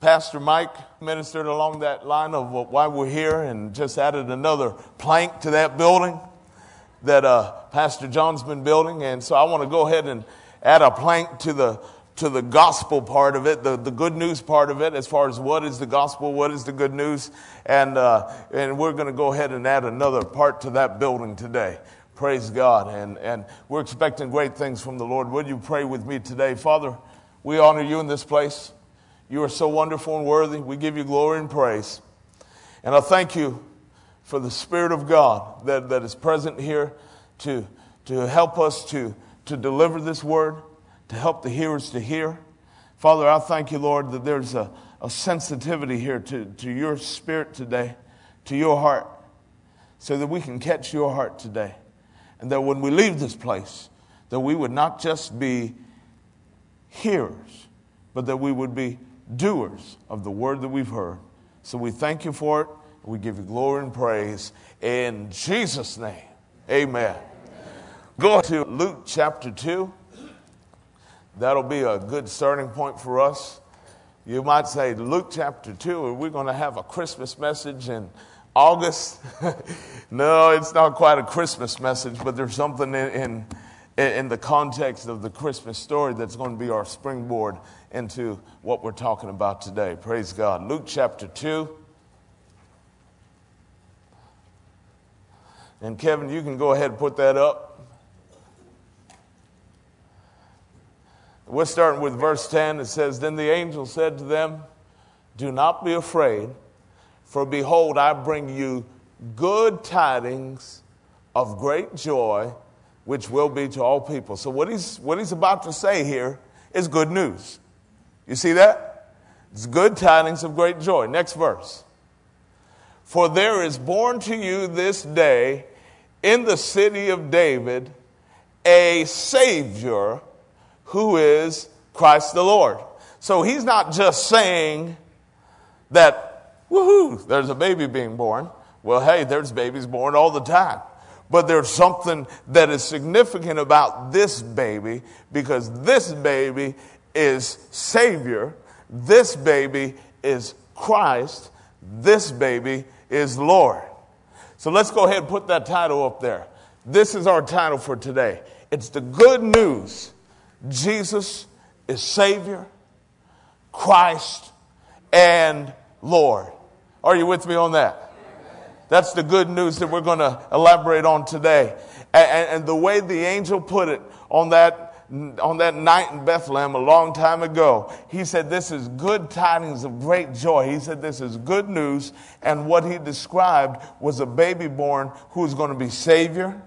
Pastor Mike ministered along that line of why we're here and just added another plank to that building that Pastor John's been building. And so I want to go ahead and add a plank to the gospel part of it, the good news part of it, as far as what is the gospel, what is the good news. And we're going to go ahead and add another part to that building today. Praise God. And we're expecting great things from the Lord. Would you pray with me today? Father, we honor you in this place. You are so wonderful and worthy. We give you glory and praise. And I thank you for the Spirit of God that is present here to help us to deliver this word, to help the hearers to hear. Father, I thank you, Lord, that there's a sensitivity here to your Spirit today, to your heart, so that we can catch your heart today. And that when we leave this place, that we would not just be hearers, but that we would be doers of the word that we've heard. So we thank you for it. We give you glory and praise in Jesus' name. Amen. Go to Luke chapter 2. That'll be a good starting point for us. You might say, Luke chapter 2, are we going to have a Christmas message in August? No, it's not quite a Christmas message, but there's something in the context of the Christmas story that's going to be our springboard into what we're talking about today. Praise God. Luke chapter 2. And Kevin, you can go ahead and put that up. We're starting with verse 10. It says, "Then the angel said to them, 'Do not be afraid, for behold, I bring you good tidings of great joy, which will be to all people.'" So what he's about to say here is good news. You see that? It's good tidings of great joy. Next verse. "For there is born to you this day in the city of David a Savior, who is Christ the Lord." So he's not just saying that, woohoo, there's a baby being born. Well, hey, there's babies born all the time. But there's something that is significant about this baby, because this baby is Savior. This baby is Christ. This baby is Lord. So let's go ahead and put that title up there. This is our title for today. It's the good news. Jesus is Savior, Christ, and Lord. Are you with me on that? Amen. That's the good news that we're going to elaborate on today. And the way the angel put it on that night in Bethlehem a long time ago, he said this is good tidings of great joy. He said this is good news. And what he described was a baby born who is going to be Savior,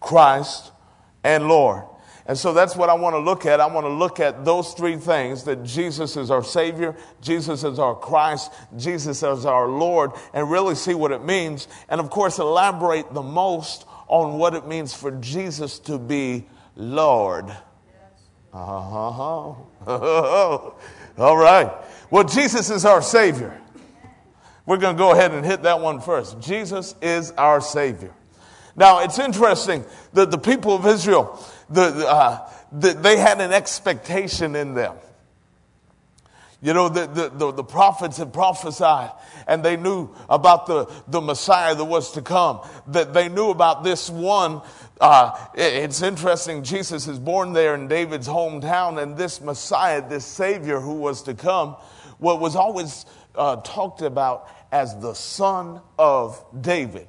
Christ, and Lord. And so that's what I want to look at. I want to look at those three things, that Jesus is our Savior, Jesus is our Christ, Jesus is our Lord, and really see what it means. And of course, elaborate the most on what it means for Jesus to be Lord. Yes. All right. Well, Jesus is our Savior. We're going to go ahead and hit that one first. Jesus is our Savior. Now, it's interesting that the people of Israel, they had an expectation in them. You know, the prophets had prophesied, and they knew about the Messiah that was to come. That they knew about this one. It's interesting, Jesus is born there in David's hometown, and this Messiah, this Savior who was to come, what was always talked about as the Son of David.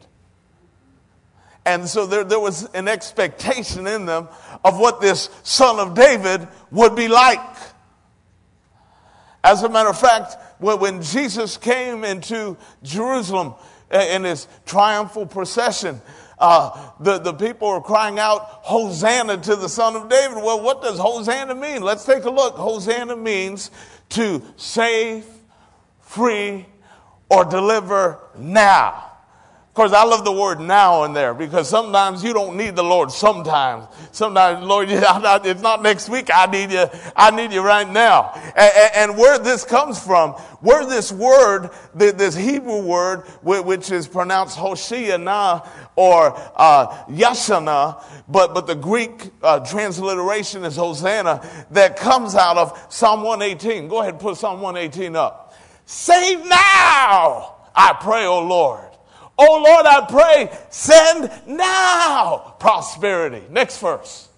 And so there was an expectation in them of what this Son of David would be like. As a matter of fact, when Jesus came into Jerusalem in his triumphal procession, the people were crying out, "Hosanna to the Son of David." Well, what does Hosanna mean? Let's take a look. Hosanna means to save, free, or deliver now. Of course, I love the word now in there because sometimes you don't need the Lord. Sometimes, Lord, it's not next week. I need you right now. And where this comes from, where this word, this Hebrew word, which is pronounced Hoshiana or Yashana, but the Greek transliteration is Hosanna, that comes out of Psalm 118. Go ahead and put Psalm 118 up. Save now, I pray, O Lord. Oh, Lord, I pray, send now prosperity. Next verse.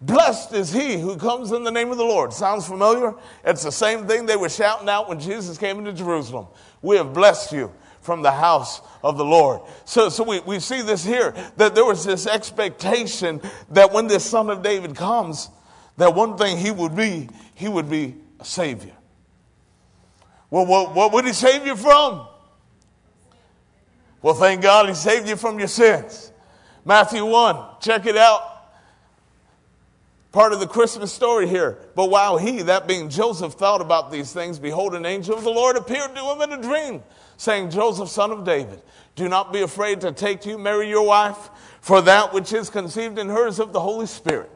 Blessed is he who comes in the name of the Lord. Sounds familiar? It's the same thing they were shouting out when Jesus came into Jerusalem. We have blessed you from the house of the Lord. So we see this here, that there was this expectation that when this Son of David comes, that one thing he would be a Savior. Well, what would he save you from? Well, thank God he saved you from your sins. Matthew 1, check it out. Part of the Christmas story here. But while he, that being Joseph, thought about these things, behold, an angel of the Lord appeared to him in a dream, saying, Joseph, son of David, do not be afraid to take to you Mary your wife, for that which is conceived in her is of the Holy Spirit.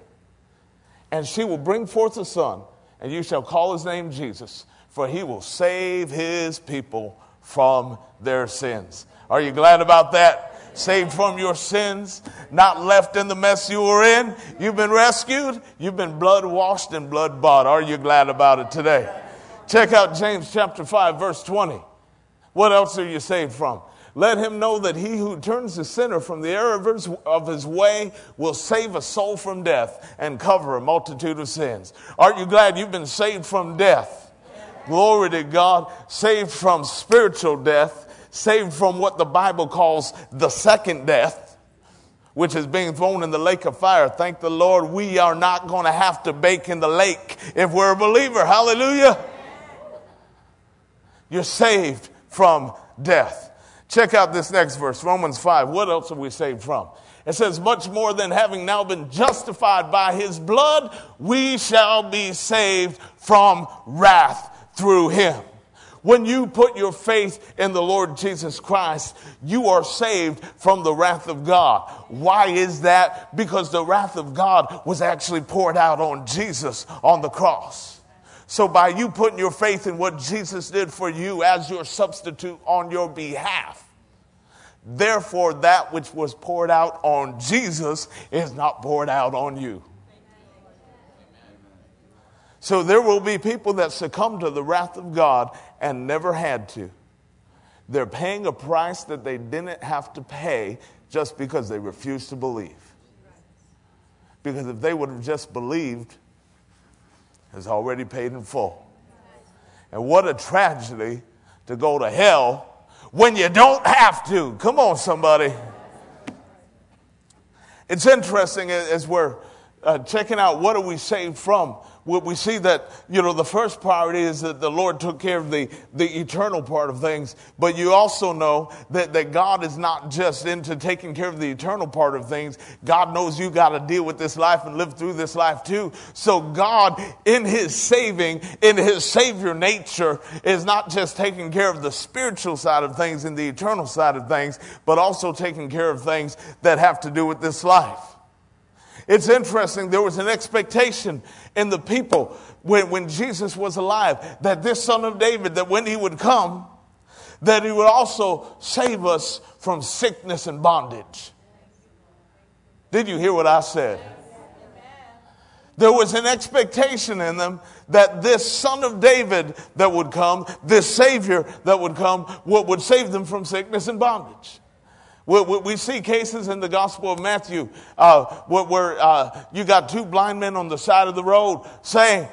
And she will bring forth a son, and you shall call his name Jesus, for he will save his people from their sins. Are you glad about that? Saved from your sins, not left in the mess you were in. You've been rescued. You've been blood washed and blood bought. Are you glad about it today? Check out James chapter 5, verse 20. What else are you saved from? Let him know that he who turns the sinner from the error of his way will save a soul from death and cover a multitude of sins. Aren't you glad you've been saved from death? Glory to God. Saved from spiritual death. Saved from what the Bible calls the second death, which is being thrown in the lake of fire. Thank the Lord, we are not going to have to bake in the lake if we're a believer. Hallelujah. You're saved from death. Check out this next verse, Romans 5. What else are we saved from? It says, much more than having now been justified by his blood, we shall be saved from wrath through him. When you put your faith in the Lord Jesus Christ, you are saved from the wrath of God. Why is that? Because the wrath of God was actually poured out on Jesus on the cross. So by you putting your faith in what Jesus did for you as your substitute on your behalf, therefore that which was poured out on Jesus is not poured out on you. So there will be people that succumb to the wrath of God and never had to. They're paying a price that they didn't have to pay just because they refused to believe. Because if they would have just believed, it's already paid in full. And what a tragedy to go to hell when you don't have to. Come on, somebody. It's interesting as we're checking out what are we saved from. We see that, the first priority is that the Lord took care of the eternal part of things. But you also know that God is not just into taking care of the eternal part of things. God knows you got to deal with this life and live through this life too. So God, in his saving, in his Savior nature, is not just taking care of the spiritual side of things and the eternal side of things, but also taking care of things that have to do with this life. It's interesting, there was an expectation in the people when Jesus was alive that this Son of David, that when he would come, that he would also save us from sickness and bondage. Did you hear what I said? There was an expectation in them that this Son of David that would come, this Savior that would come, would save them from sickness and bondage. We see cases in the Gospel of Matthew where you got two blind men on the side of the road saying,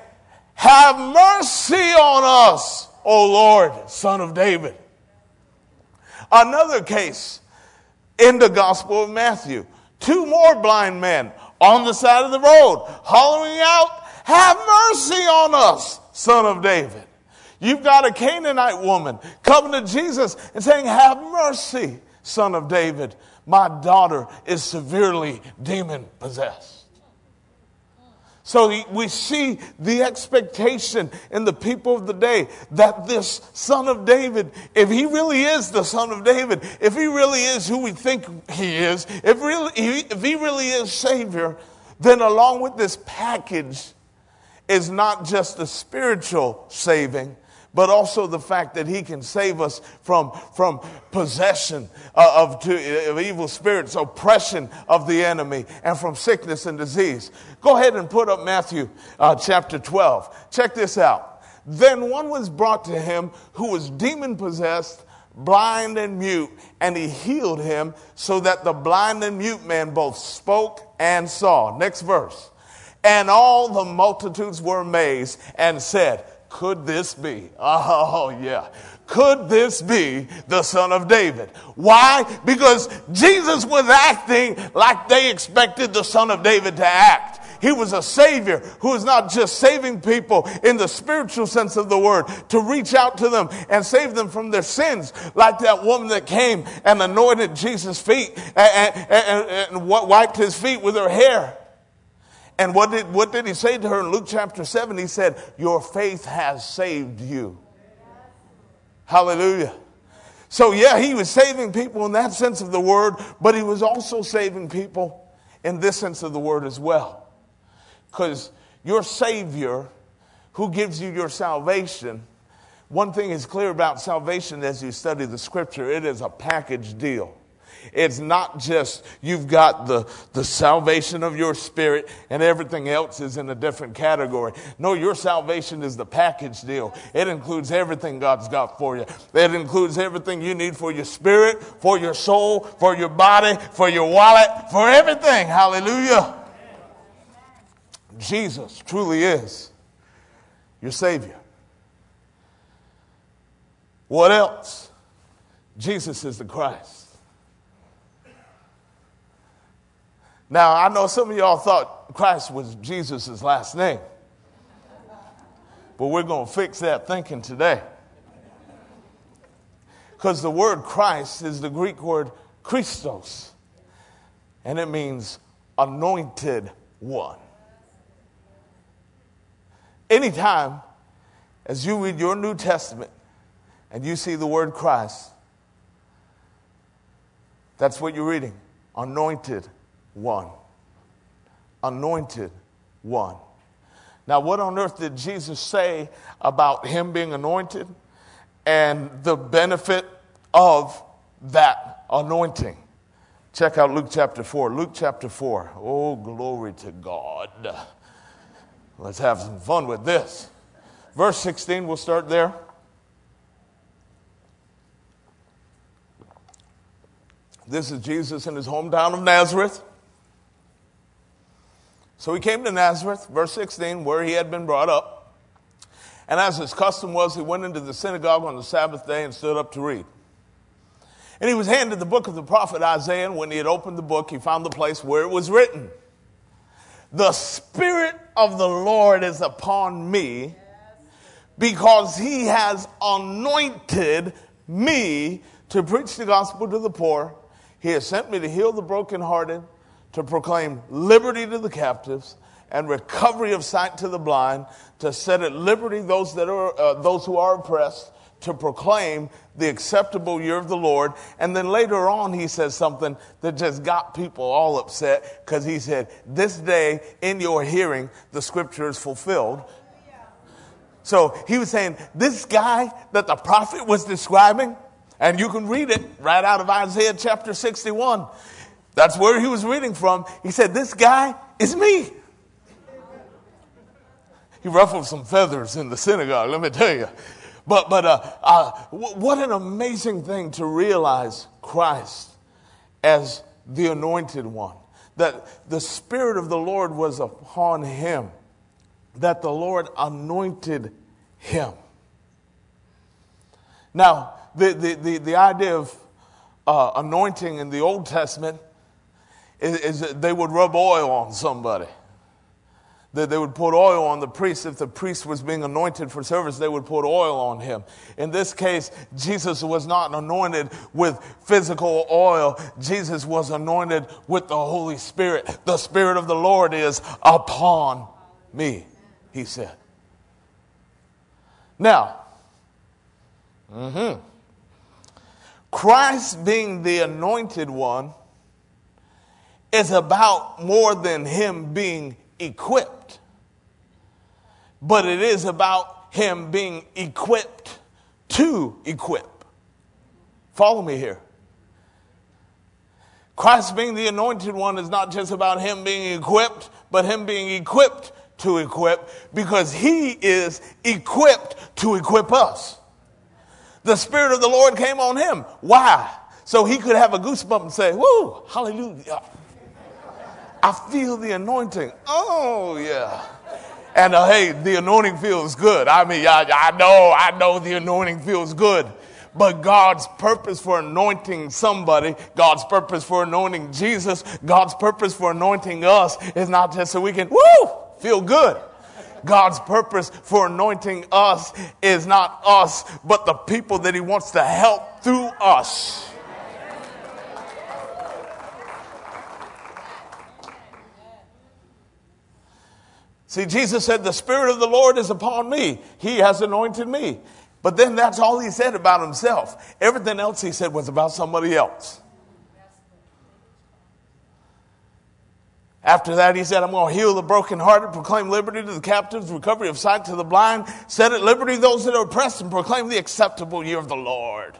have mercy on us, O Lord, Son of David. Another case in the Gospel of Matthew, two more blind men on the side of the road hollering out, have mercy on us, Son of David. You've got a Canaanite woman coming to Jesus and saying, have mercy, Son of David, my daughter is severely demon possessed. So we see the expectation in the people of the day that this son of David, if he really is the son of David, if he really is who we think he is, if he really is Savior, then along with this package is not just the spiritual saving, but also the fact that he can save us from possession of evil spirits, oppression of the enemy, and from sickness and disease. Go ahead and put up Matthew chapter 12. Check this out. Then one was brought to him who was demon-possessed, blind and mute, and he healed him so that the blind and mute man both spoke and saw. Next verse. And all the multitudes were amazed and said, could this be? Oh, yeah. Could this be the son of David? Why? Because Jesus was acting like they expected the son of David to act. He was a savior who is not just saving people in the spiritual sense of the word to reach out to them and save them from their sins, like that woman that came and anointed Jesus' feet and wiped his feet with her hair. And what did he say to her in Luke chapter 7? He said, your faith has saved you. Hallelujah. So yeah, he was saving people in that sense of the word, but he was also saving people in this sense of the word as well. Because your Savior, who gives you your salvation, one thing is clear about salvation as you study the scripture, it is a package deal. It's not just you've got the salvation of your spirit and everything else is in a different category. No, your salvation is the package deal. It includes everything God's got for you. It includes everything you need for your spirit, for your soul, for your body, for your wallet, for everything. Hallelujah. Jesus truly is your Savior. What else? Jesus is the Christ. Now, I know some of y'all thought Christ was Jesus' last name. But we're going to fix that thinking today. Because the word Christ is the Greek word Christos. And it means anointed one. Anytime as you read your New Testament and you see the word Christ, that's what you're reading. Anointed one. Anointed one. Now, what on earth did Jesus say about him being anointed and the benefit of that anointing? Check out Luke chapter 4. Luke chapter 4. Oh, glory to God. Let's have some fun with this. Verse 16, we'll start there. This is Jesus in his hometown of Nazareth. So he came to Nazareth, verse 16, where he had been brought up. And as his custom was, he went into the synagogue on the Sabbath day and stood up to read. And he was handed the book of the prophet Isaiah, and when he had opened the book, he found the place where it was written, "The Spirit of the Lord is upon me, because he has anointed me to preach the gospel to the poor. He has sent me to heal the brokenhearted, to proclaim liberty to the captives and recovery of sight to the blind, to set at liberty those who are oppressed, to proclaim the acceptable year of the Lord." And then later on, he says something that just got people all upset, because he said, "This day in your hearing, the scripture is fulfilled." So he was saying, this guy that the prophet was describing, and you can read it right out of Isaiah chapter 61. That's where he was reading from. He said, this guy is me. He ruffled some feathers in the synagogue, let me tell you. But what an amazing thing to realize Christ as the anointed one. That the Spirit of the Lord was upon him. That the Lord anointed him. Now, the idea of anointing in the Old Testament is that they would rub oil on somebody. They would put oil on the priest. If the priest was being anointed for service, they would put oil on him. In this case, Jesus was not anointed with physical oil. Jesus was anointed with the Holy Spirit. The Spirit of the Lord is upon me, he said. Now, Christ being the anointed one is about more than him being equipped, but it is about him being equipped to equip. Follow me here. Christ being the anointed one is not just about him being equipped, but him being equipped to equip, because he is equipped to equip us. The Spirit of the Lord came on him. Why? So he could have a goosebump and say, woo, hallelujah. I feel the anointing. Oh, yeah. And hey, the anointing feels good. I mean, I know the anointing feels good. But God's purpose for anointing somebody, God's purpose for anointing Jesus, God's purpose for anointing us is not just so we can, woo, feel good. God's purpose for anointing us is not us, but the people that he wants to help through us. See, Jesus said, the Spirit of the Lord is upon me. He has anointed me. But then that's all he said about himself. Everything else he said was about somebody else. After that, he said, I'm going to heal the brokenhearted, proclaim liberty to the captives, recovery of sight to the blind, set at liberty those that are oppressed, and proclaim the acceptable year of the Lord.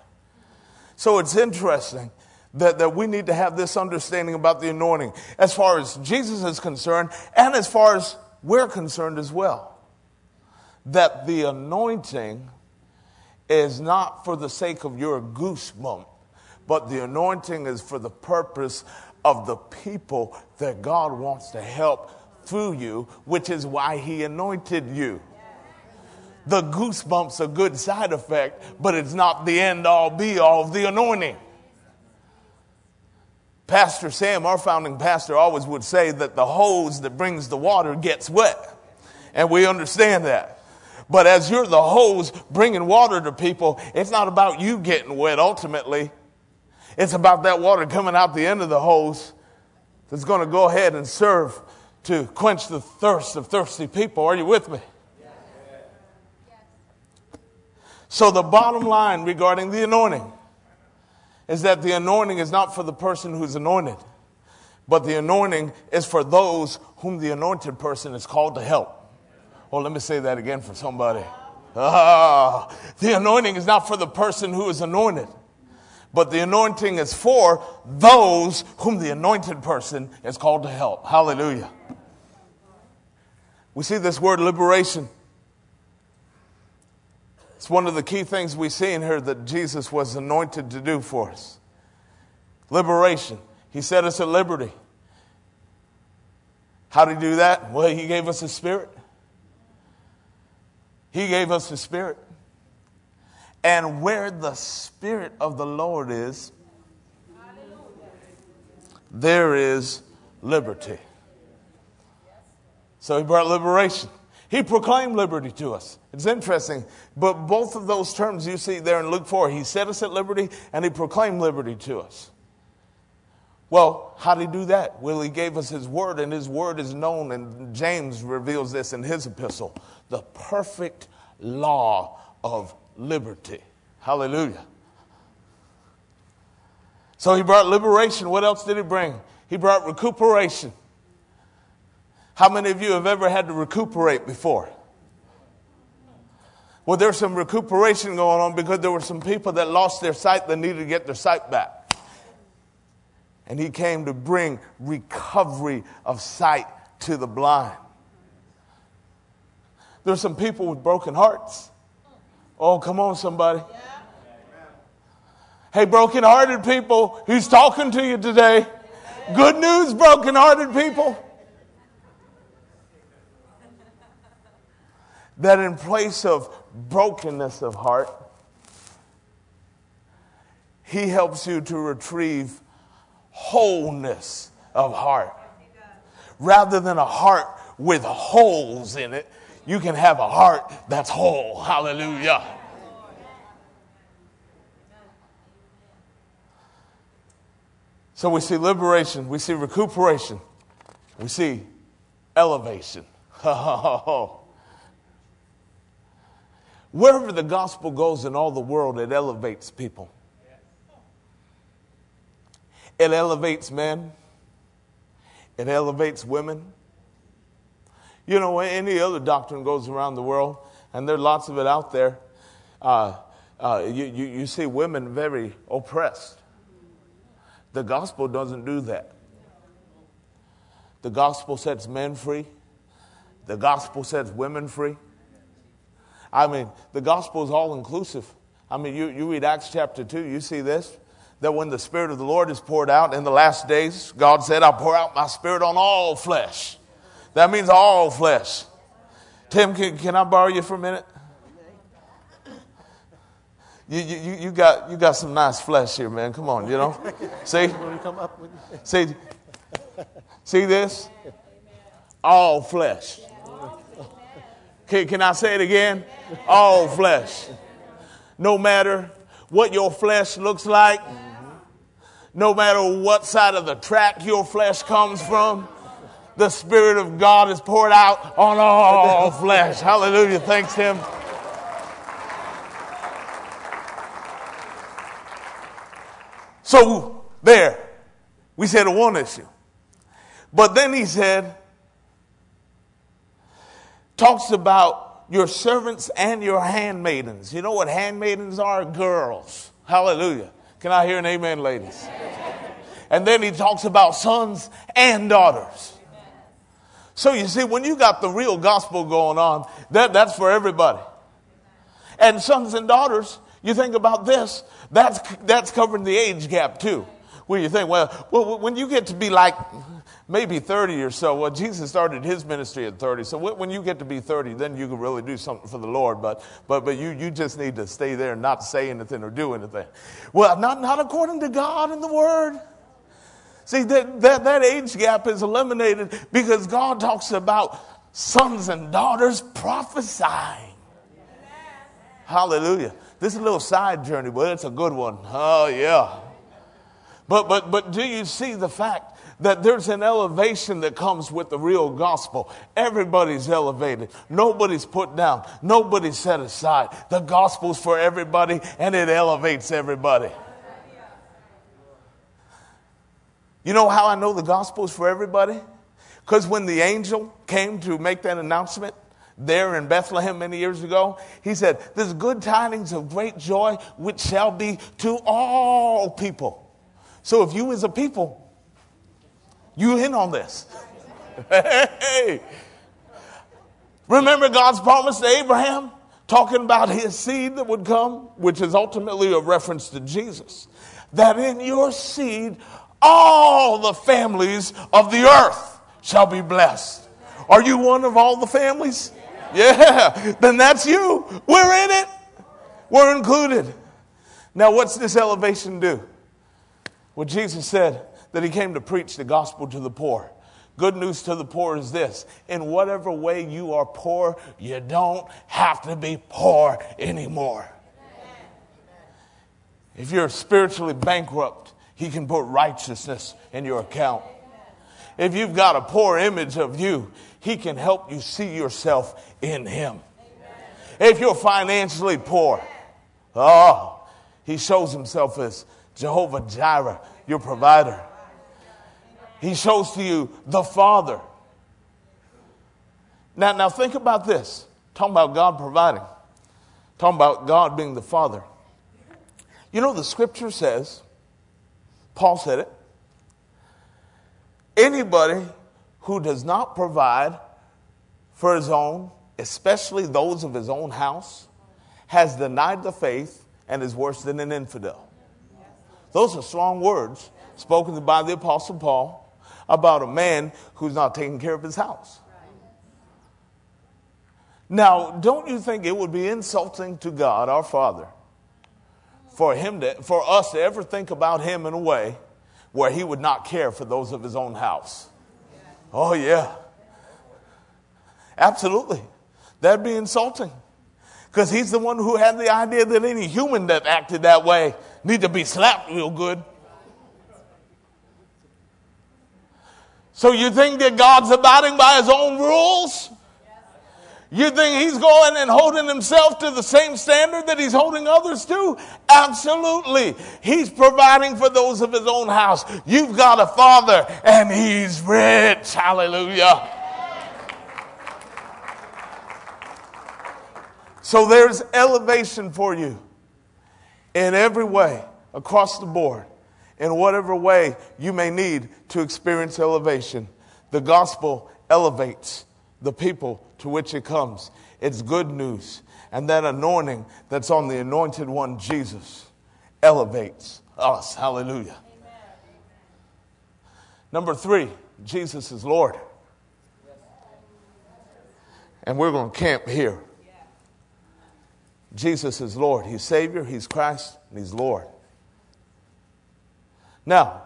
So it's interesting that we need to have this understanding about the anointing as far as Jesus is concerned and as far as we're concerned as well. That the anointing is not for the sake of your goosebump, but the anointing is for the purpose of the people that God wants to help through you, which is why he anointed you. The goosebump's a good side effect, but it's not the end all be all of the anointing. Pastor Sam, our founding pastor, always would say that the hose that brings the water gets wet. And we understand that. But as you're the hose bringing water to people, it's not about you getting wet ultimately. It's about that water coming out the end of the hose that's going to go ahead and serve to quench the thirst of thirsty people. Are you with me? Yes. So the bottom line regarding the anointing is that the anointing is not for the person who's anointed, but the anointing is for those whom the anointed person is called to help. Oh, let me say that again for somebody. The anointing is not for the person who is anointed, but the anointing is for those whom the anointed person is called to help. Hallelujah. We see this word liberation. It's one of the key things we see in here that Jesus was anointed to do for us. Liberation. He set us at liberty. How did he do that? Well, he gave us his Spirit. He gave us the Spirit. And where the Spirit of the Lord is, there is liberty. So he brought liberation. He proclaimed liberty to us. It's interesting, but both of those terms you see there in Luke 4, he set us at liberty and he proclaimed liberty to us. Well, how did he do that? Well, he gave us his word, and his word is known, and James reveals this in his epistle, the perfect law of liberty. Hallelujah. So he brought liberation. What else did he bring? He brought recuperation. How many of you have ever had to recuperate before? Well, there's some recuperation going on because there were some people that lost their sight that needed to get their sight back. And he came to bring recovery of sight to the blind. There's some people with broken hearts. Oh, come on, somebody. Yeah. Hey, broken-hearted people, who's talking to you today? Good news, broken-hearted people. That in place of brokenness of heart, he helps you to retrieve wholeness of heart. Rather than a heart with holes in it, you can have a heart that's whole. Hallelujah. So we see liberation, we see recuperation, we see elevation. Oh. Wherever the gospel goes in all the world, it elevates people. It elevates men. It elevates women. You know, any other doctrine goes around the world, and there are lots of it out there. You see women very oppressed. The gospel doesn't do that. The gospel sets men free. The gospel sets women free. I mean, the gospel is all-inclusive. I mean, you read Acts chapter 2, you see this, that when the Spirit of the Lord is poured out in the last days, God said, I'll pour out my Spirit on all flesh. That means all flesh. Tim, can I borrow you for a minute? You got some nice flesh here, man. Come on, you know. See this? All flesh. Can I say it again? All flesh. No matter what your flesh looks like, no matter what side of the track your flesh comes from, the Spirit of God is poured out on all flesh. Hallelujah. Thanks, Tim. So there, we said one issue. But then he said, talks about your servants and your handmaidens. You know what handmaidens are? Girls. Hallelujah. Can I hear an amen, ladies? Amen. And then he talks about sons and daughters. Amen. So you see, when you got the real gospel going on, that's for everybody. And sons and daughters, you think about this, that's covering the age gap too. Where you think, well, when you get to be like maybe 30 or so, well, Jesus started his ministry at 30. So when you get to be 30, then you can really do something for the Lord. But you just need to stay there and not say anything or do anything. Well, not according to God and the Word. See, that age gap is eliminated because God talks about sons and daughters prophesying. Hallelujah. This is a little side journey, but it's a good one. Oh, yeah. But do you see the fact that there's an elevation that comes with the real gospel? Everybody's elevated. Nobody's put down. Nobody's set aside. The gospel's for everybody, and it elevates everybody. You know how I know the gospel's for everybody? Because when the angel came to make that announcement, there in Bethlehem many years ago, he said, "There's good tidings of great joy, which shall be to all people." So if you as a people, you in on this. Hey, remember God's promise to Abraham, talking about his seed that would come, which is ultimately a reference to Jesus, that in your seed, all the families of the earth shall be blessed. Are you one of all the families? Yeah. Then that's you. We're in it. We're included. Now, what's this elevation do? Well, Jesus said that he came to preach the gospel to the poor. Good news to the poor is this. In whatever way you are poor, you don't have to be poor anymore. If you're spiritually bankrupt, he can put righteousness in your account. If you've got a poor image of you, he can help you see yourself in him. Amen. If you're financially poor, he shows himself as Jehovah Jireh, your provider. He shows to you the Father. Now think about this. Talking about God providing. Talking about God being the Father. You know, the scripture says, Paul said it, anybody who does not provide for his own, especially those of his own house, has denied the faith and is worse than an infidel. Those are strong words spoken by the Apostle Paul about a man who's not taking care of his house. Now, don't you think it would be insulting to God, our Father, for us to ever think about him in a way where he would not care for those of his own house? Oh, yeah. Absolutely. That'd be insulting. Because he's the one who had the idea that any human that acted that way need to be slapped real good. So you think that God's abiding by his own rules? You think he's going and holding himself to the same standard that he's holding others to? Absolutely. He's providing for those of his own house. You've got a father and he's rich. Hallelujah. So there's elevation for you in every way across the board, in whatever way you may need to experience elevation. The gospel elevates the people to which it comes. It's good news. And that anointing that's on the anointed one, Jesus, elevates us. Hallelujah. Amen. Number 3, Jesus is Lord. And we're going to camp here. Jesus is Lord. He's Savior, he's Christ, and he's Lord. Now,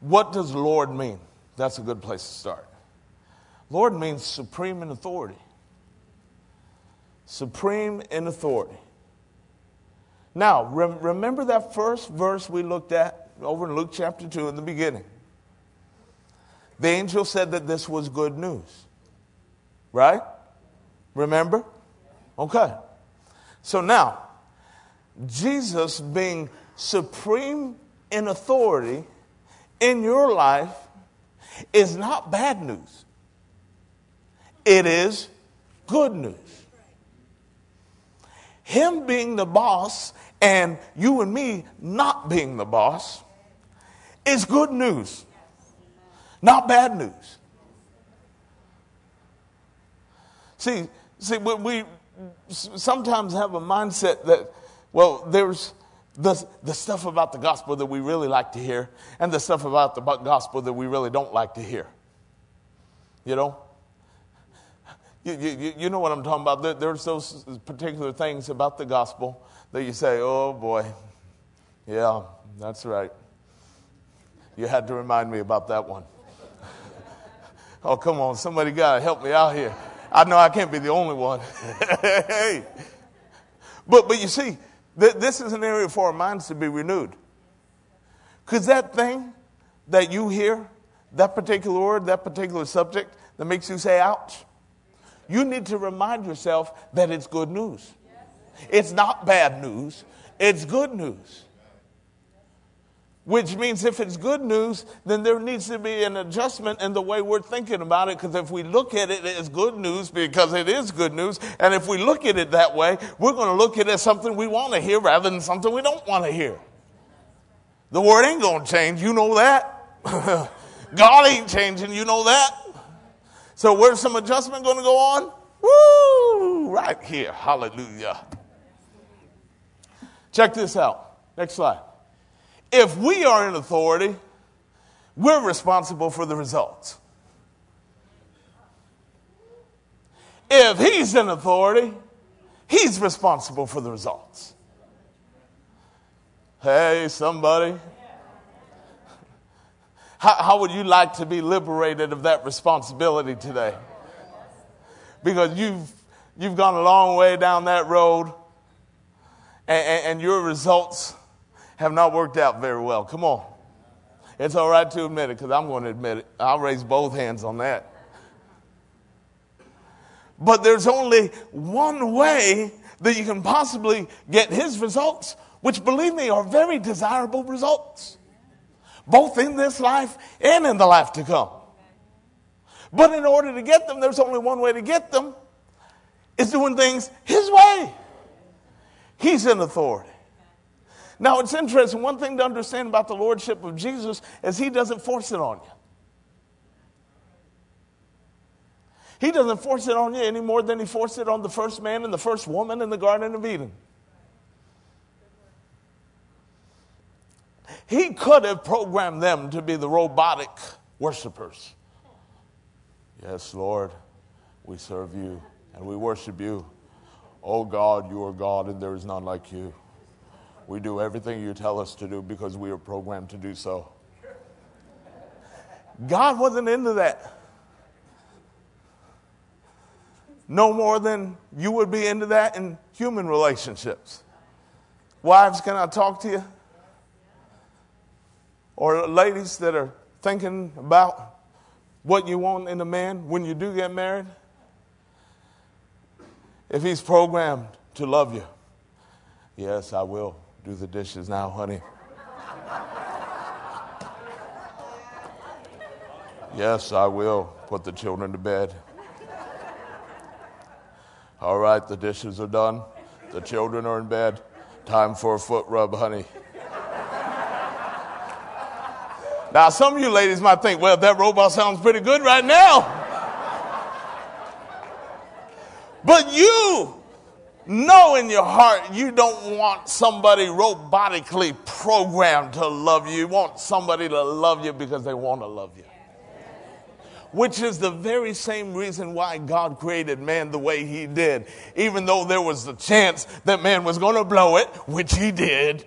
what does Lord mean? That's a good place to start. Lord means supreme in authority. Supreme in authority. Now, remember that first verse we looked at over in Luke chapter 2 in the beginning. The angel said that this was good news. Right? Remember? Okay. So now, Jesus being supreme in authority in your life is not bad news. It is good news. Him being the boss and you and me not being the boss is good news, not bad news. See, we sometimes have a mindset that, well, there's the stuff about the gospel that we really like to hear and the stuff about the gospel that we really don't like to hear. You know? You know what I'm talking about. There's those particular things about the gospel that you say, oh, boy, yeah, that's right. You had to remind me about that one. Oh, come on, somebody got to help me out here. I know I can't be the only one. Hey. But you see, this is an area for our minds to be renewed. Because that thing that you hear, that particular word, that particular subject that makes you say, ouch, you need to remind yourself that it's good news. It's not bad news. It's good news. Which means if it's good news, then there needs to be an adjustment in the way we're thinking about it. Because if we look at it as good news, because it is good news, and if we look at it that way, we're going to look at it as something we want to hear rather than something we don't want to hear. The word ain't going to change. You know that. God ain't changing. You know that. So where's some adjustment going to go on? Woo! Right here. Hallelujah. Check this out. Next slide. If we are in authority, we're responsible for the results. If he's in authority, he's responsible for the results. Hey, somebody. How would you like to be liberated of that responsibility today? Because you've gone a long way down that road and your results have not worked out very well. Come on. It's all right to admit it, because I'm going to admit it. I'll raise both hands on that. But there's only one way that you can possibly get his results, which, believe me, are very desirable results, both in this life and in the life to come. But in order to get them, there's only one way to get them. It's doing things his way. He's in authority. Now, it's interesting. One thing to understand about the lordship of Jesus is he doesn't force it on you. He doesn't force it on you any more than he forced it on the first man and the first woman in the Garden of Eden. He could have programmed them to be the robotic worshipers. Yes, Lord, we serve you and we worship you. Oh, God, you are God and there is none like you. We do everything you tell us to do because we are programmed to do so. God wasn't into that. No more than you would be into that in human relationships. Wives, can I talk to you? Or ladies that are thinking about what you want in a man when you do get married? If he's programmed to love you. Yes, I will do the dishes now, honey. Yes, I will put the children to bed. All right, the dishes are done. The children are in bed. Time for a foot rub, honey. Now, some of you ladies might think, well, that robot sounds pretty good right now. But you know in your heart you don't want somebody robotically programmed to love you. You want somebody to love you because they want to love you. Which is the very same reason why God created man the way he did. Even though there was the chance that man was going to blow it, which he did.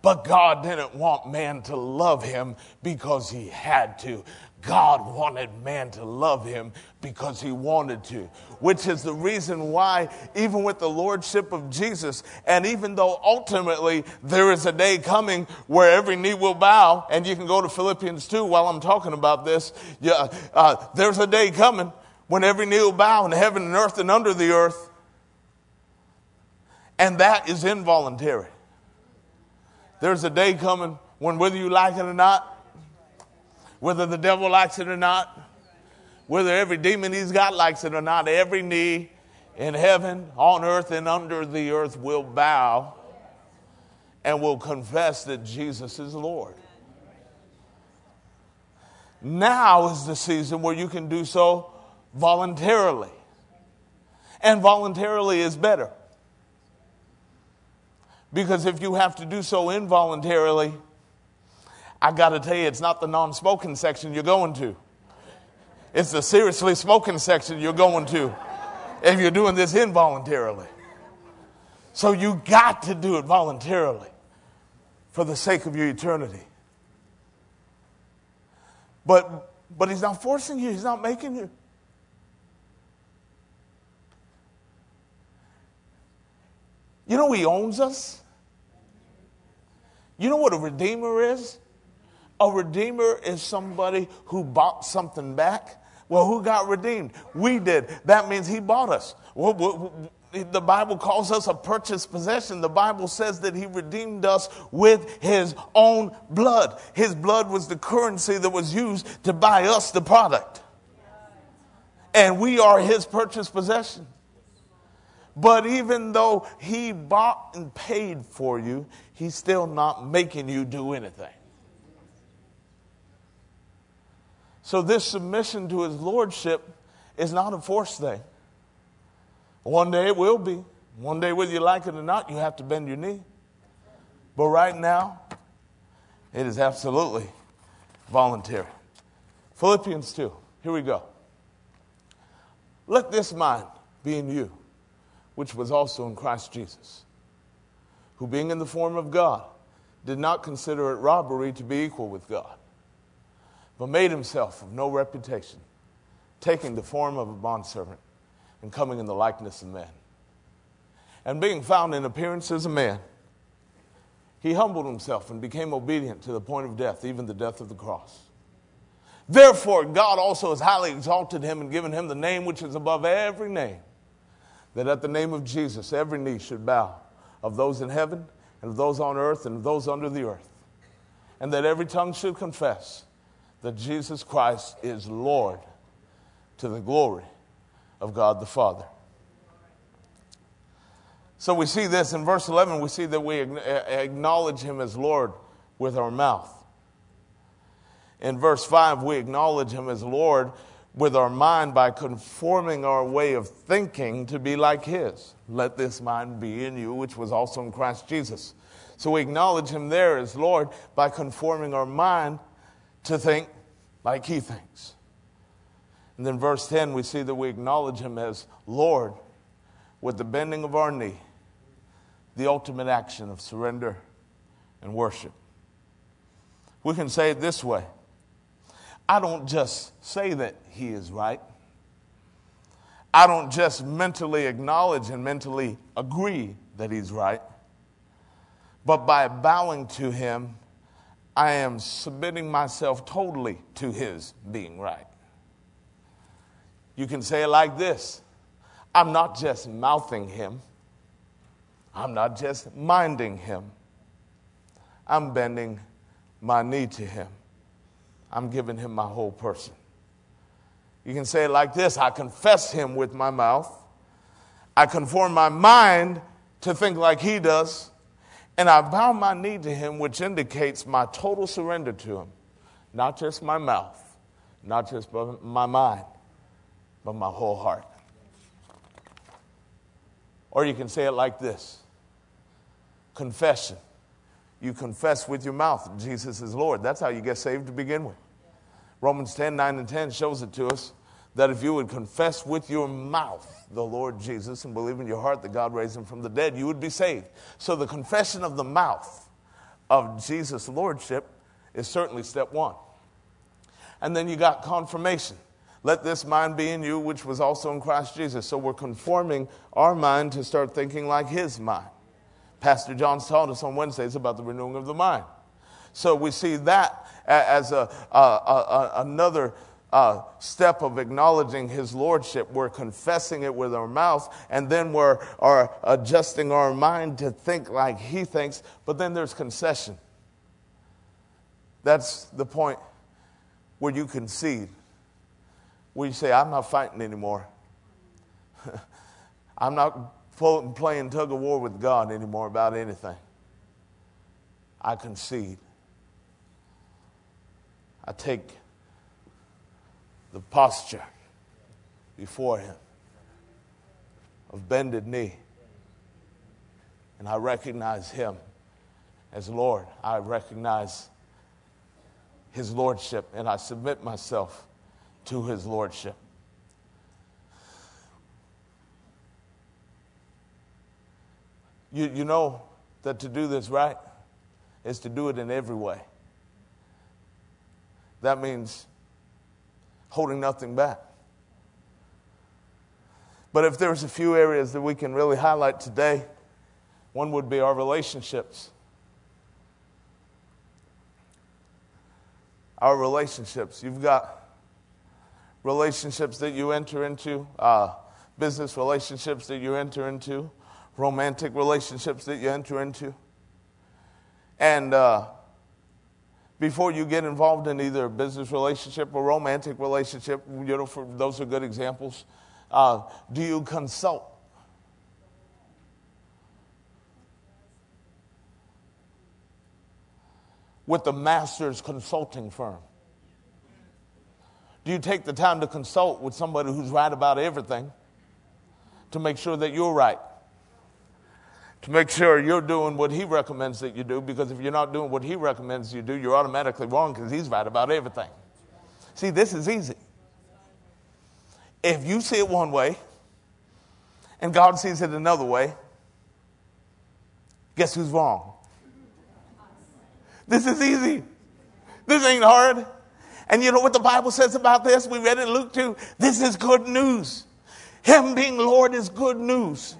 But God didn't want man to love him because he had to. God wanted man to love him because he wanted to, which is the reason why even with the lordship of Jesus, and even though ultimately there is a day coming where every knee will bow, and you can go to Philippians 2 while I'm talking about this, there's a day coming when every knee will bow in heaven and earth and under the earth, and that is involuntary. There's a day coming when whether you like it or not, whether the devil likes it or not, whether every demon he's got likes it or not, every knee in heaven, on earth, and under the earth will bow and will confess that Jesus is Lord. Now is the season where you can do so voluntarily. And voluntarily is better. Because if you have to do so involuntarily, I got to tell you, it's not the non-smoking section you're going to. It's the seriously smoking section you're going to if you're doing this involuntarily. So you got to do it voluntarily for the sake of your eternity. But he's not forcing you. He's not making you. You know he owns us? You know what a redeemer is? A redeemer is somebody who bought something back. Well, who got redeemed? We did. That means he bought us. The Bible calls us a purchased possession. The Bible says that he redeemed us with his own blood. His blood was the currency that was used to buy us the product. And we are his purchased possession. But even though he bought and paid for you, he's still not making you do anything. So this submission to his lordship is not a forced thing. One day it will be. One day, whether you like it or not, you have to bend your knee. But right now, it is absolutely voluntary. Philippians 2. Here we go. Let this mind be in you, which was also in Christ Jesus, who being in the form of God, did not consider it robbery to be equal with God, but made himself of no reputation, taking the form of a bondservant and coming in the likeness of man. And being found in appearance as a man, he humbled himself and became obedient to the point of death, even the death of the cross. Therefore, God also has highly exalted him and given him the name which is above every name, that at the name of Jesus every knee should bow, of those in heaven and of those on earth and of those under the earth, and that every tongue should confess that Jesus Christ is Lord, to the glory of God the Father. So we see this in verse 11. We see that we acknowledge him as Lord with our mouth. In verse 5, we acknowledge him as Lord with our mind by conforming our way of thinking to be like his. Let this mind be in you, which was also in Christ Jesus. So we acknowledge him there as Lord by conforming our mind to think like he thinks. And then verse 10, we see that we acknowledge him as Lord with the bending of our knee, the ultimate action of surrender and worship. We can say it this way. I don't just say that he is right. I don't just mentally acknowledge and mentally agree that he's right. But by bowing to him, I am submitting myself totally to his being right. You can say it like this. I'm not just mouthing him. I'm not just minding him. I'm bending my knee to him. I'm giving him my whole person. You can say it like this. I confess him with my mouth. I conform my mind to think like he does. And I bow my knee to him, which indicates my total surrender to him. Not just my mouth, not just my mind, but my whole heart. Or you can say it like this. Confession. You confess with your mouth Jesus is Lord. That's how you get saved to begin with. Romans 10, 9 and 10 shows it to us that if you would confess with your mouth the Lord Jesus and believe in your heart that God raised him from the dead, you would be saved. So the confession of the mouth of Jesus' lordship is certainly step one. And then you got confirmation. Let this mind be in you, which was also in Christ Jesus. So we're conforming our mind to start thinking like his mind. Pastor John's taught us on Wednesdays about the renewing of the mind. So we see that as another step of acknowledging his lordship. We're confessing it with our mouth, and then we're adjusting our mind to think like he thinks. But then there's concession. That's the point where you concede. Where you say, I'm not fighting anymore. I'm not playing tug of war with God anymore about anything. I concede. I take the posture before him of bended knee. And I recognize him as Lord. I recognize his lordship, and I submit myself to his lordship. You know that to do this right is to do it in every way. That means holding nothing back. But if there's a few areas that we can really highlight today, one would be our relationships. Our relationships. You've got relationships that you enter into, business relationships that you enter into, romantic relationships that you enter into. And before you get involved in either a business relationship or romantic relationship, you know, for those are good examples, do you consult? With the master's consulting firm. Do you take the time to consult with somebody who's right about everything to make sure that you're right? To make sure you're doing what he recommends that you do, because if you're not doing what he recommends you do, you're automatically wrong because he's right about everything. See, this is easy. If you see it one way and God sees it another way, guess who's wrong? This is easy. This ain't hard. And you know what the Bible says about this? We read it in Luke 2. This is good news. Him being Lord is good news.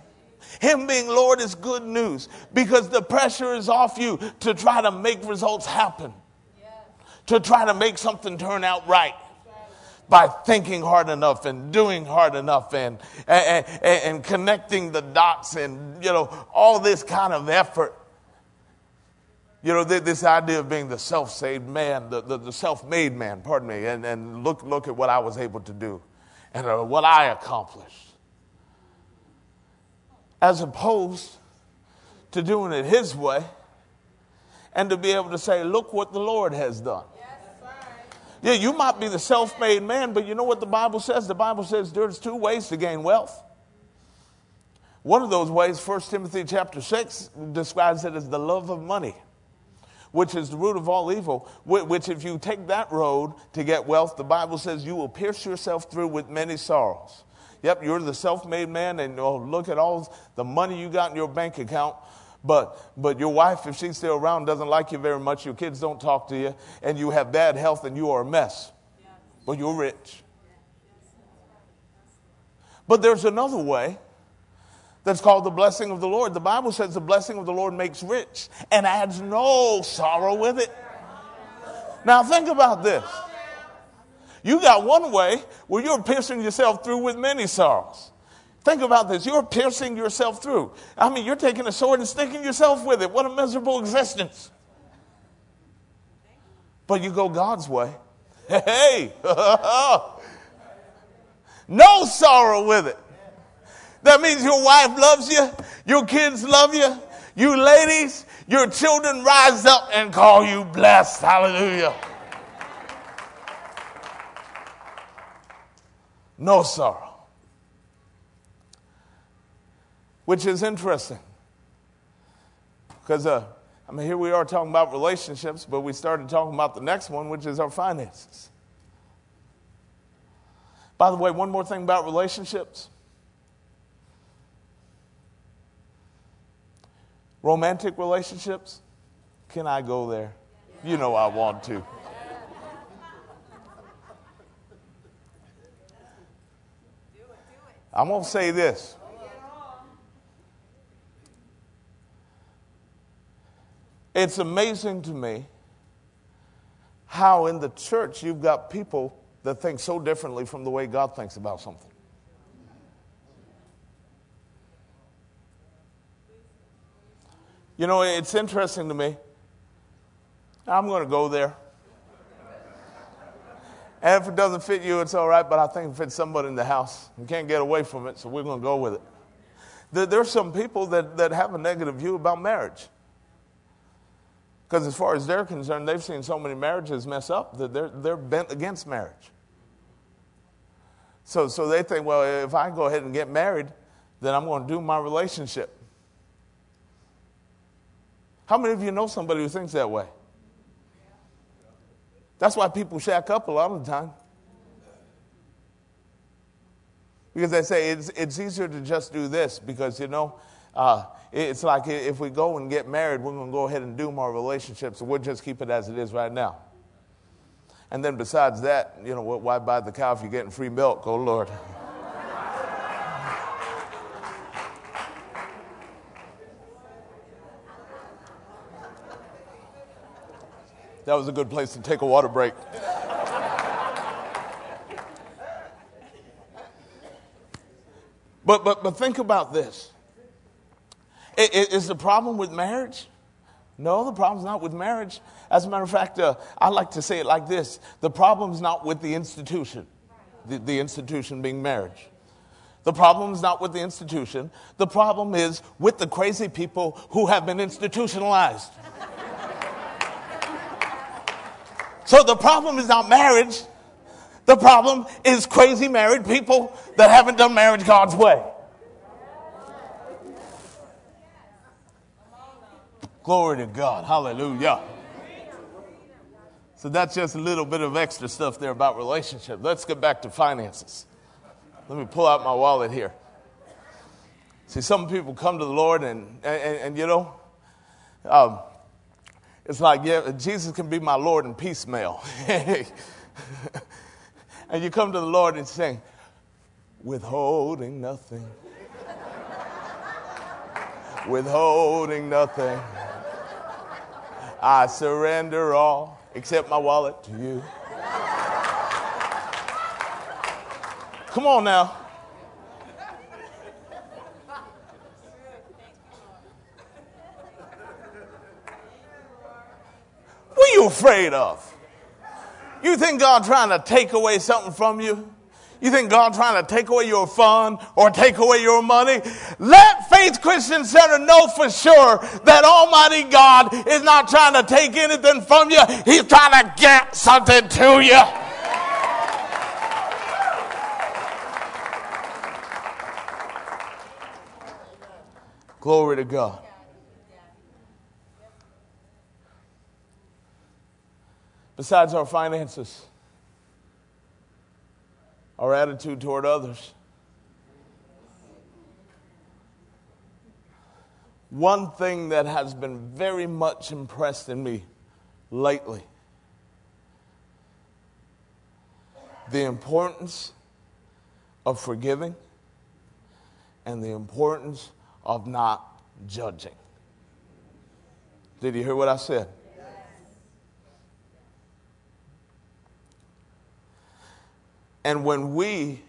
Him being Lord is good news, because the pressure is off you to try to make results happen, to try to make something turn out right by thinking hard enough and doing hard enough and connecting the dots and, you know, all this kind of effort. You know, this idea of being the self-saved man, the self-made man, pardon me, and look at what I was able to do and what I accomplished. As opposed to doing it his way and to be able to say, look what the Lord has done. Yes, right. Yeah, you might be the self-made man, but you know what the Bible says? The Bible says there's two ways to gain wealth. One of those ways, 1 Timothy chapter 6, describes it as the love of money, which is the root of all evil, which if you take that road to get wealth, the Bible says you will pierce yourself through with many sorrows. Yep, you're the self-made man, and oh, look at all the money you got in your bank account, but your wife, if she's still around, doesn't like you very much, your kids don't talk to you, and you have bad health, and you are a mess. But you're rich. But there's another way that's called the blessing of the Lord. The Bible says the blessing of the Lord makes rich and adds no sorrow with it. Now think about this. You got one way where you're piercing yourself through with many sorrows. Think about this. You're piercing yourself through. I mean, you're taking a sword and sticking yourself with it. What a miserable existence. But you go God's way. Hey, no sorrow with it. That means your wife loves you. Your kids love you. You ladies, your children rise up and call you blessed. Hallelujah. No sorrow. Which is interesting. Because, I mean, here we are talking about relationships, but we started talking about the next one, which is our finances. By the way, one more thing about relationships. Romantic relationships, can I go there? You know I want to. I'm going to say this. It's amazing to me how in the church you've got people that think so differently from the way God thinks about something. You know, it's interesting to me. I'm going to go there. And if it doesn't fit you, it's all right, but I think it fits somebody in the house. You can't get away from it, so we're going to go with it. There are some people that have a negative view about marriage. Because as far as they're concerned, they've seen so many marriages mess up that they're bent against marriage. So they think, well, if I go ahead and get married, then I'm going to do my relationship. How many of you know somebody who thinks that way? That's why people shack up a lot of the time. Because they say it's easier to just do this because, you know, it's like if we go and get married, we're going to go ahead and do more relationships. So we'll just keep it as it is right now. And then besides that, you know, why buy the cow if you're getting free milk? Oh, Lord. That was a good place to take a water break. But think about this. Is the problem with marriage? No, the problem's not with marriage. As a matter of fact, I like to say it like this. The problem's not with the institution, the institution being marriage. The problem's not with the institution. The problem is with the crazy people who have been institutionalized. So the problem is not marriage. The problem is crazy married people that haven't done marriage God's way. Glory to God. Hallelujah. So that's just a little bit of extra stuff there about relationship. Let's get back to finances. Let me pull out my wallet here. See, some people come to the Lord and you know, it's like, yeah, Jesus can be my Lord in piecemeal. And you come to the Lord and sing, withholding nothing. Withholding nothing. I surrender all except my wallet to you. Come on now. What are you afraid of? You think God trying to take away something from you? You think God trying to take away your fun or take away your money? Let Faith Christian Center know for sure that Almighty God is not trying to take anything from you. He's trying to get something to you. Glory to God. Besides our finances, our attitude toward others. One thing that has been very much impressed in me lately, the importance of forgiving and the importance of not judging. Did you hear what I said? And when we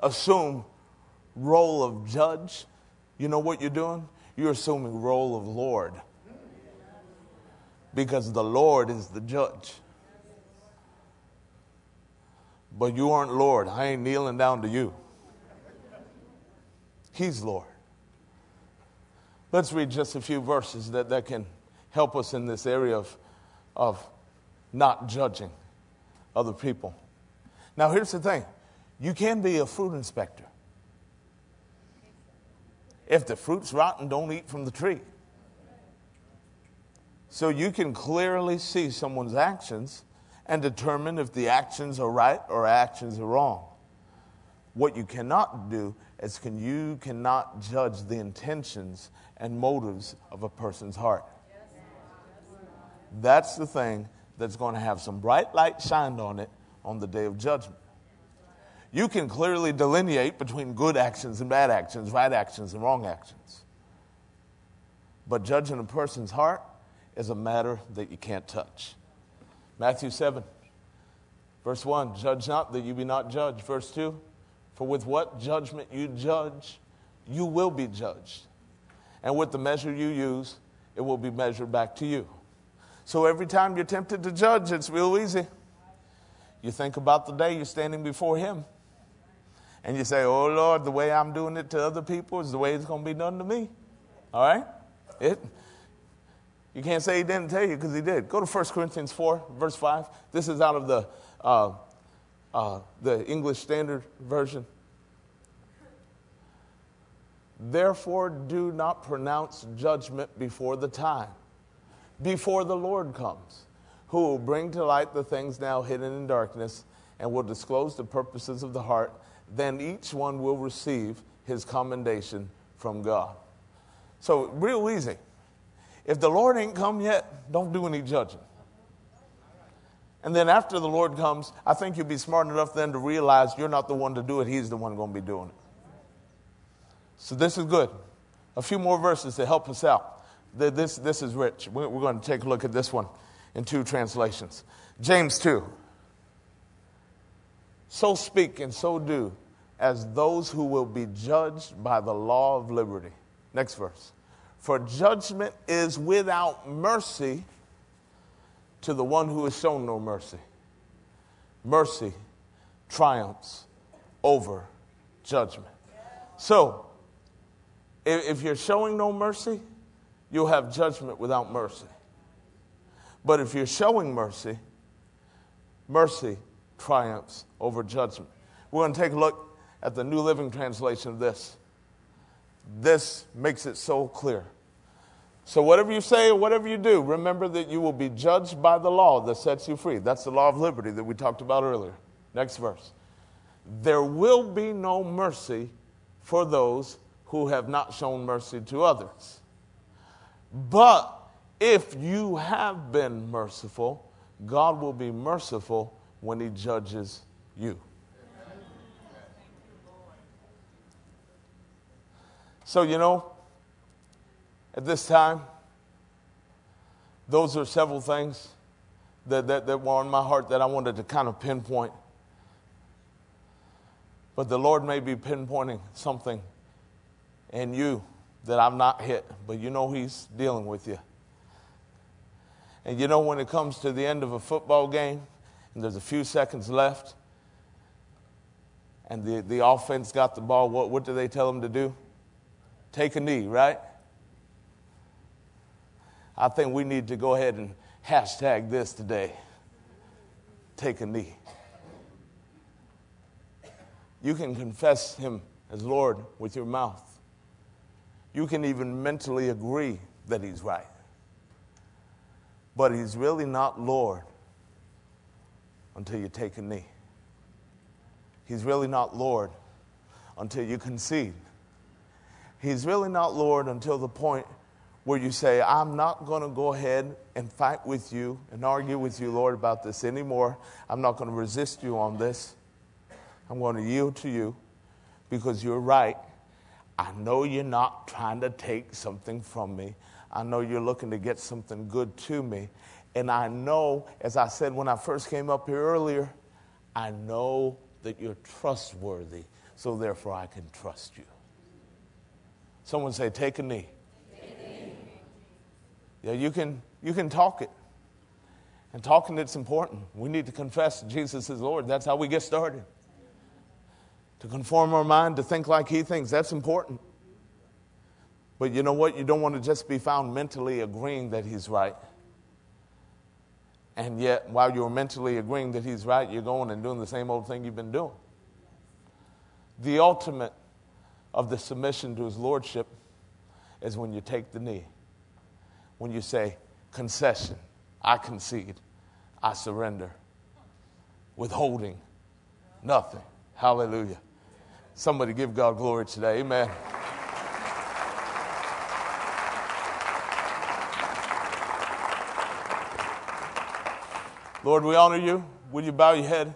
assume role of judge, you know what you're doing? You're assuming role of Lord. Because the Lord is the judge. But you aren't Lord. I ain't kneeling down to you. He's Lord. Let's read just a few verses that can help us in this area of not judging other people. Now, here's the thing. You can be a fruit inspector. If the fruit's rotten, don't eat from the tree. So you can clearly see someone's actions and determine if the actions are right or actions are wrong. What you cannot do is you cannot judge the intentions and motives of a person's heart. That's the thing that's going to have some bright light shined on it on the day of judgment. You can clearly delineate between good actions and bad actions, right actions and wrong actions. But judging a person's heart is a matter that you can't touch. Matthew 7, verse 1, judge not that you be not judged. Verse 2, for with what judgment you judge, you will be judged. And with the measure you use, it will be measured back to you. So every time you're tempted to judge, it's real easy. You think about the day you're standing before Him. And you say, oh, Lord, the way I'm doing it to other people is the way it's going to be done to me. All right? You can't say He didn't tell you because He did. Go to 1 Corinthians 4, verse 5. This is out of the English Standard Version. Therefore, do not pronounce judgment before the time, before the Lord comes, who will bring to light the things now hidden in darkness and will disclose the purposes of the heart. Then each one will receive his commendation from God. So, real easy. If the Lord ain't come yet, don't do any judging. And then after the Lord comes, I think you'll be smart enough then to realize you're not the one to do it. He's the one going to be doing it. So this is good. A few more verses to help us out. This is rich. We're going to take a look at this one in two translations. James 2. So speak and so do as those who will be judged by the law of liberty. Next verse. For judgment is without mercy to the one who is shown no mercy. Mercy triumphs over judgment. So, if you're showing no mercy, you'll have judgment without mercy. But if you're showing mercy, mercy triumphs over judgment. We're going to take a look at the New Living Translation of this. This makes it so clear. So whatever you say or whatever you do, remember that you will be judged by the law that sets you free. That's the law of liberty that we talked about earlier. Next verse. There will be no mercy for those who have not shown mercy to others. But if you have been merciful, God will be merciful when He judges you. So, you know, at this time, those are several things that were on my heart that I wanted to kind of pinpoint. But the Lord may be pinpointing something in you that I've not hit, but you know He's dealing with you. And you know when it comes to the end of a football game and there's a few seconds left and the offense got the ball, what do they tell them to do? Take a knee, right? I think we need to go ahead and hashtag this today. Take a knee. You can confess Him as Lord with your mouth. You can even mentally agree that He's right. But He's really not Lord until you take a knee. He's really not Lord until you concede. He's really not Lord until the point where you say, I'm not going to go ahead and fight with you and argue with you, Lord, about this anymore. I'm not going to resist you on this. I'm going to yield to you because you're right. I know you're not trying to take something from me. I know you're looking to get something good to me. And I know, as I said when I first came up here earlier, I know that you're trustworthy, so therefore I can trust you. Someone say, take a knee. Take a knee. Yeah, you can talk it. And talking it's important. We need to confess Jesus is Lord. That's how we get started. To conform our mind, to think like he thinks, that's important. But you know what? You don't want to just be found mentally agreeing that he's right. And yet, while you're mentally agreeing that he's right, you're going and doing the same old thing you've been doing. The ultimate of the submission to his lordship is when you take the knee. When you say, concession, I concede, I surrender. Withholding, nothing. Hallelujah. Somebody give God glory today. Amen. Lord, we honor you. Will you bow your head?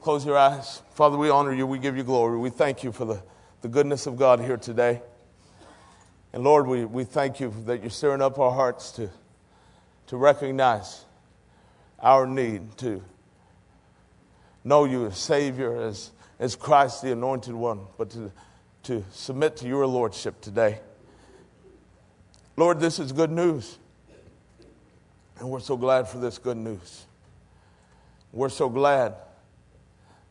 Close your eyes. Father, we honor you. We give you glory. We thank you for the goodness of God here today. And Lord, we thank you that you're stirring up our hearts to recognize our need to know you as Savior, as Christ the Anointed One, but to submit to your Lordship today. Lord, this is good news. And we're so glad for this good news. We're so glad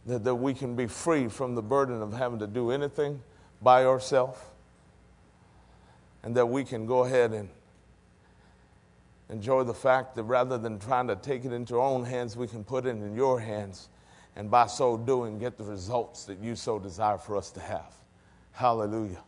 that we can be free from the burden of having to do anything by ourselves, and that we can go ahead and enjoy the fact that rather than trying to take it into our own hands, we can put it in your hands, and by so doing, get the results that you so desire for us to have. Hallelujah.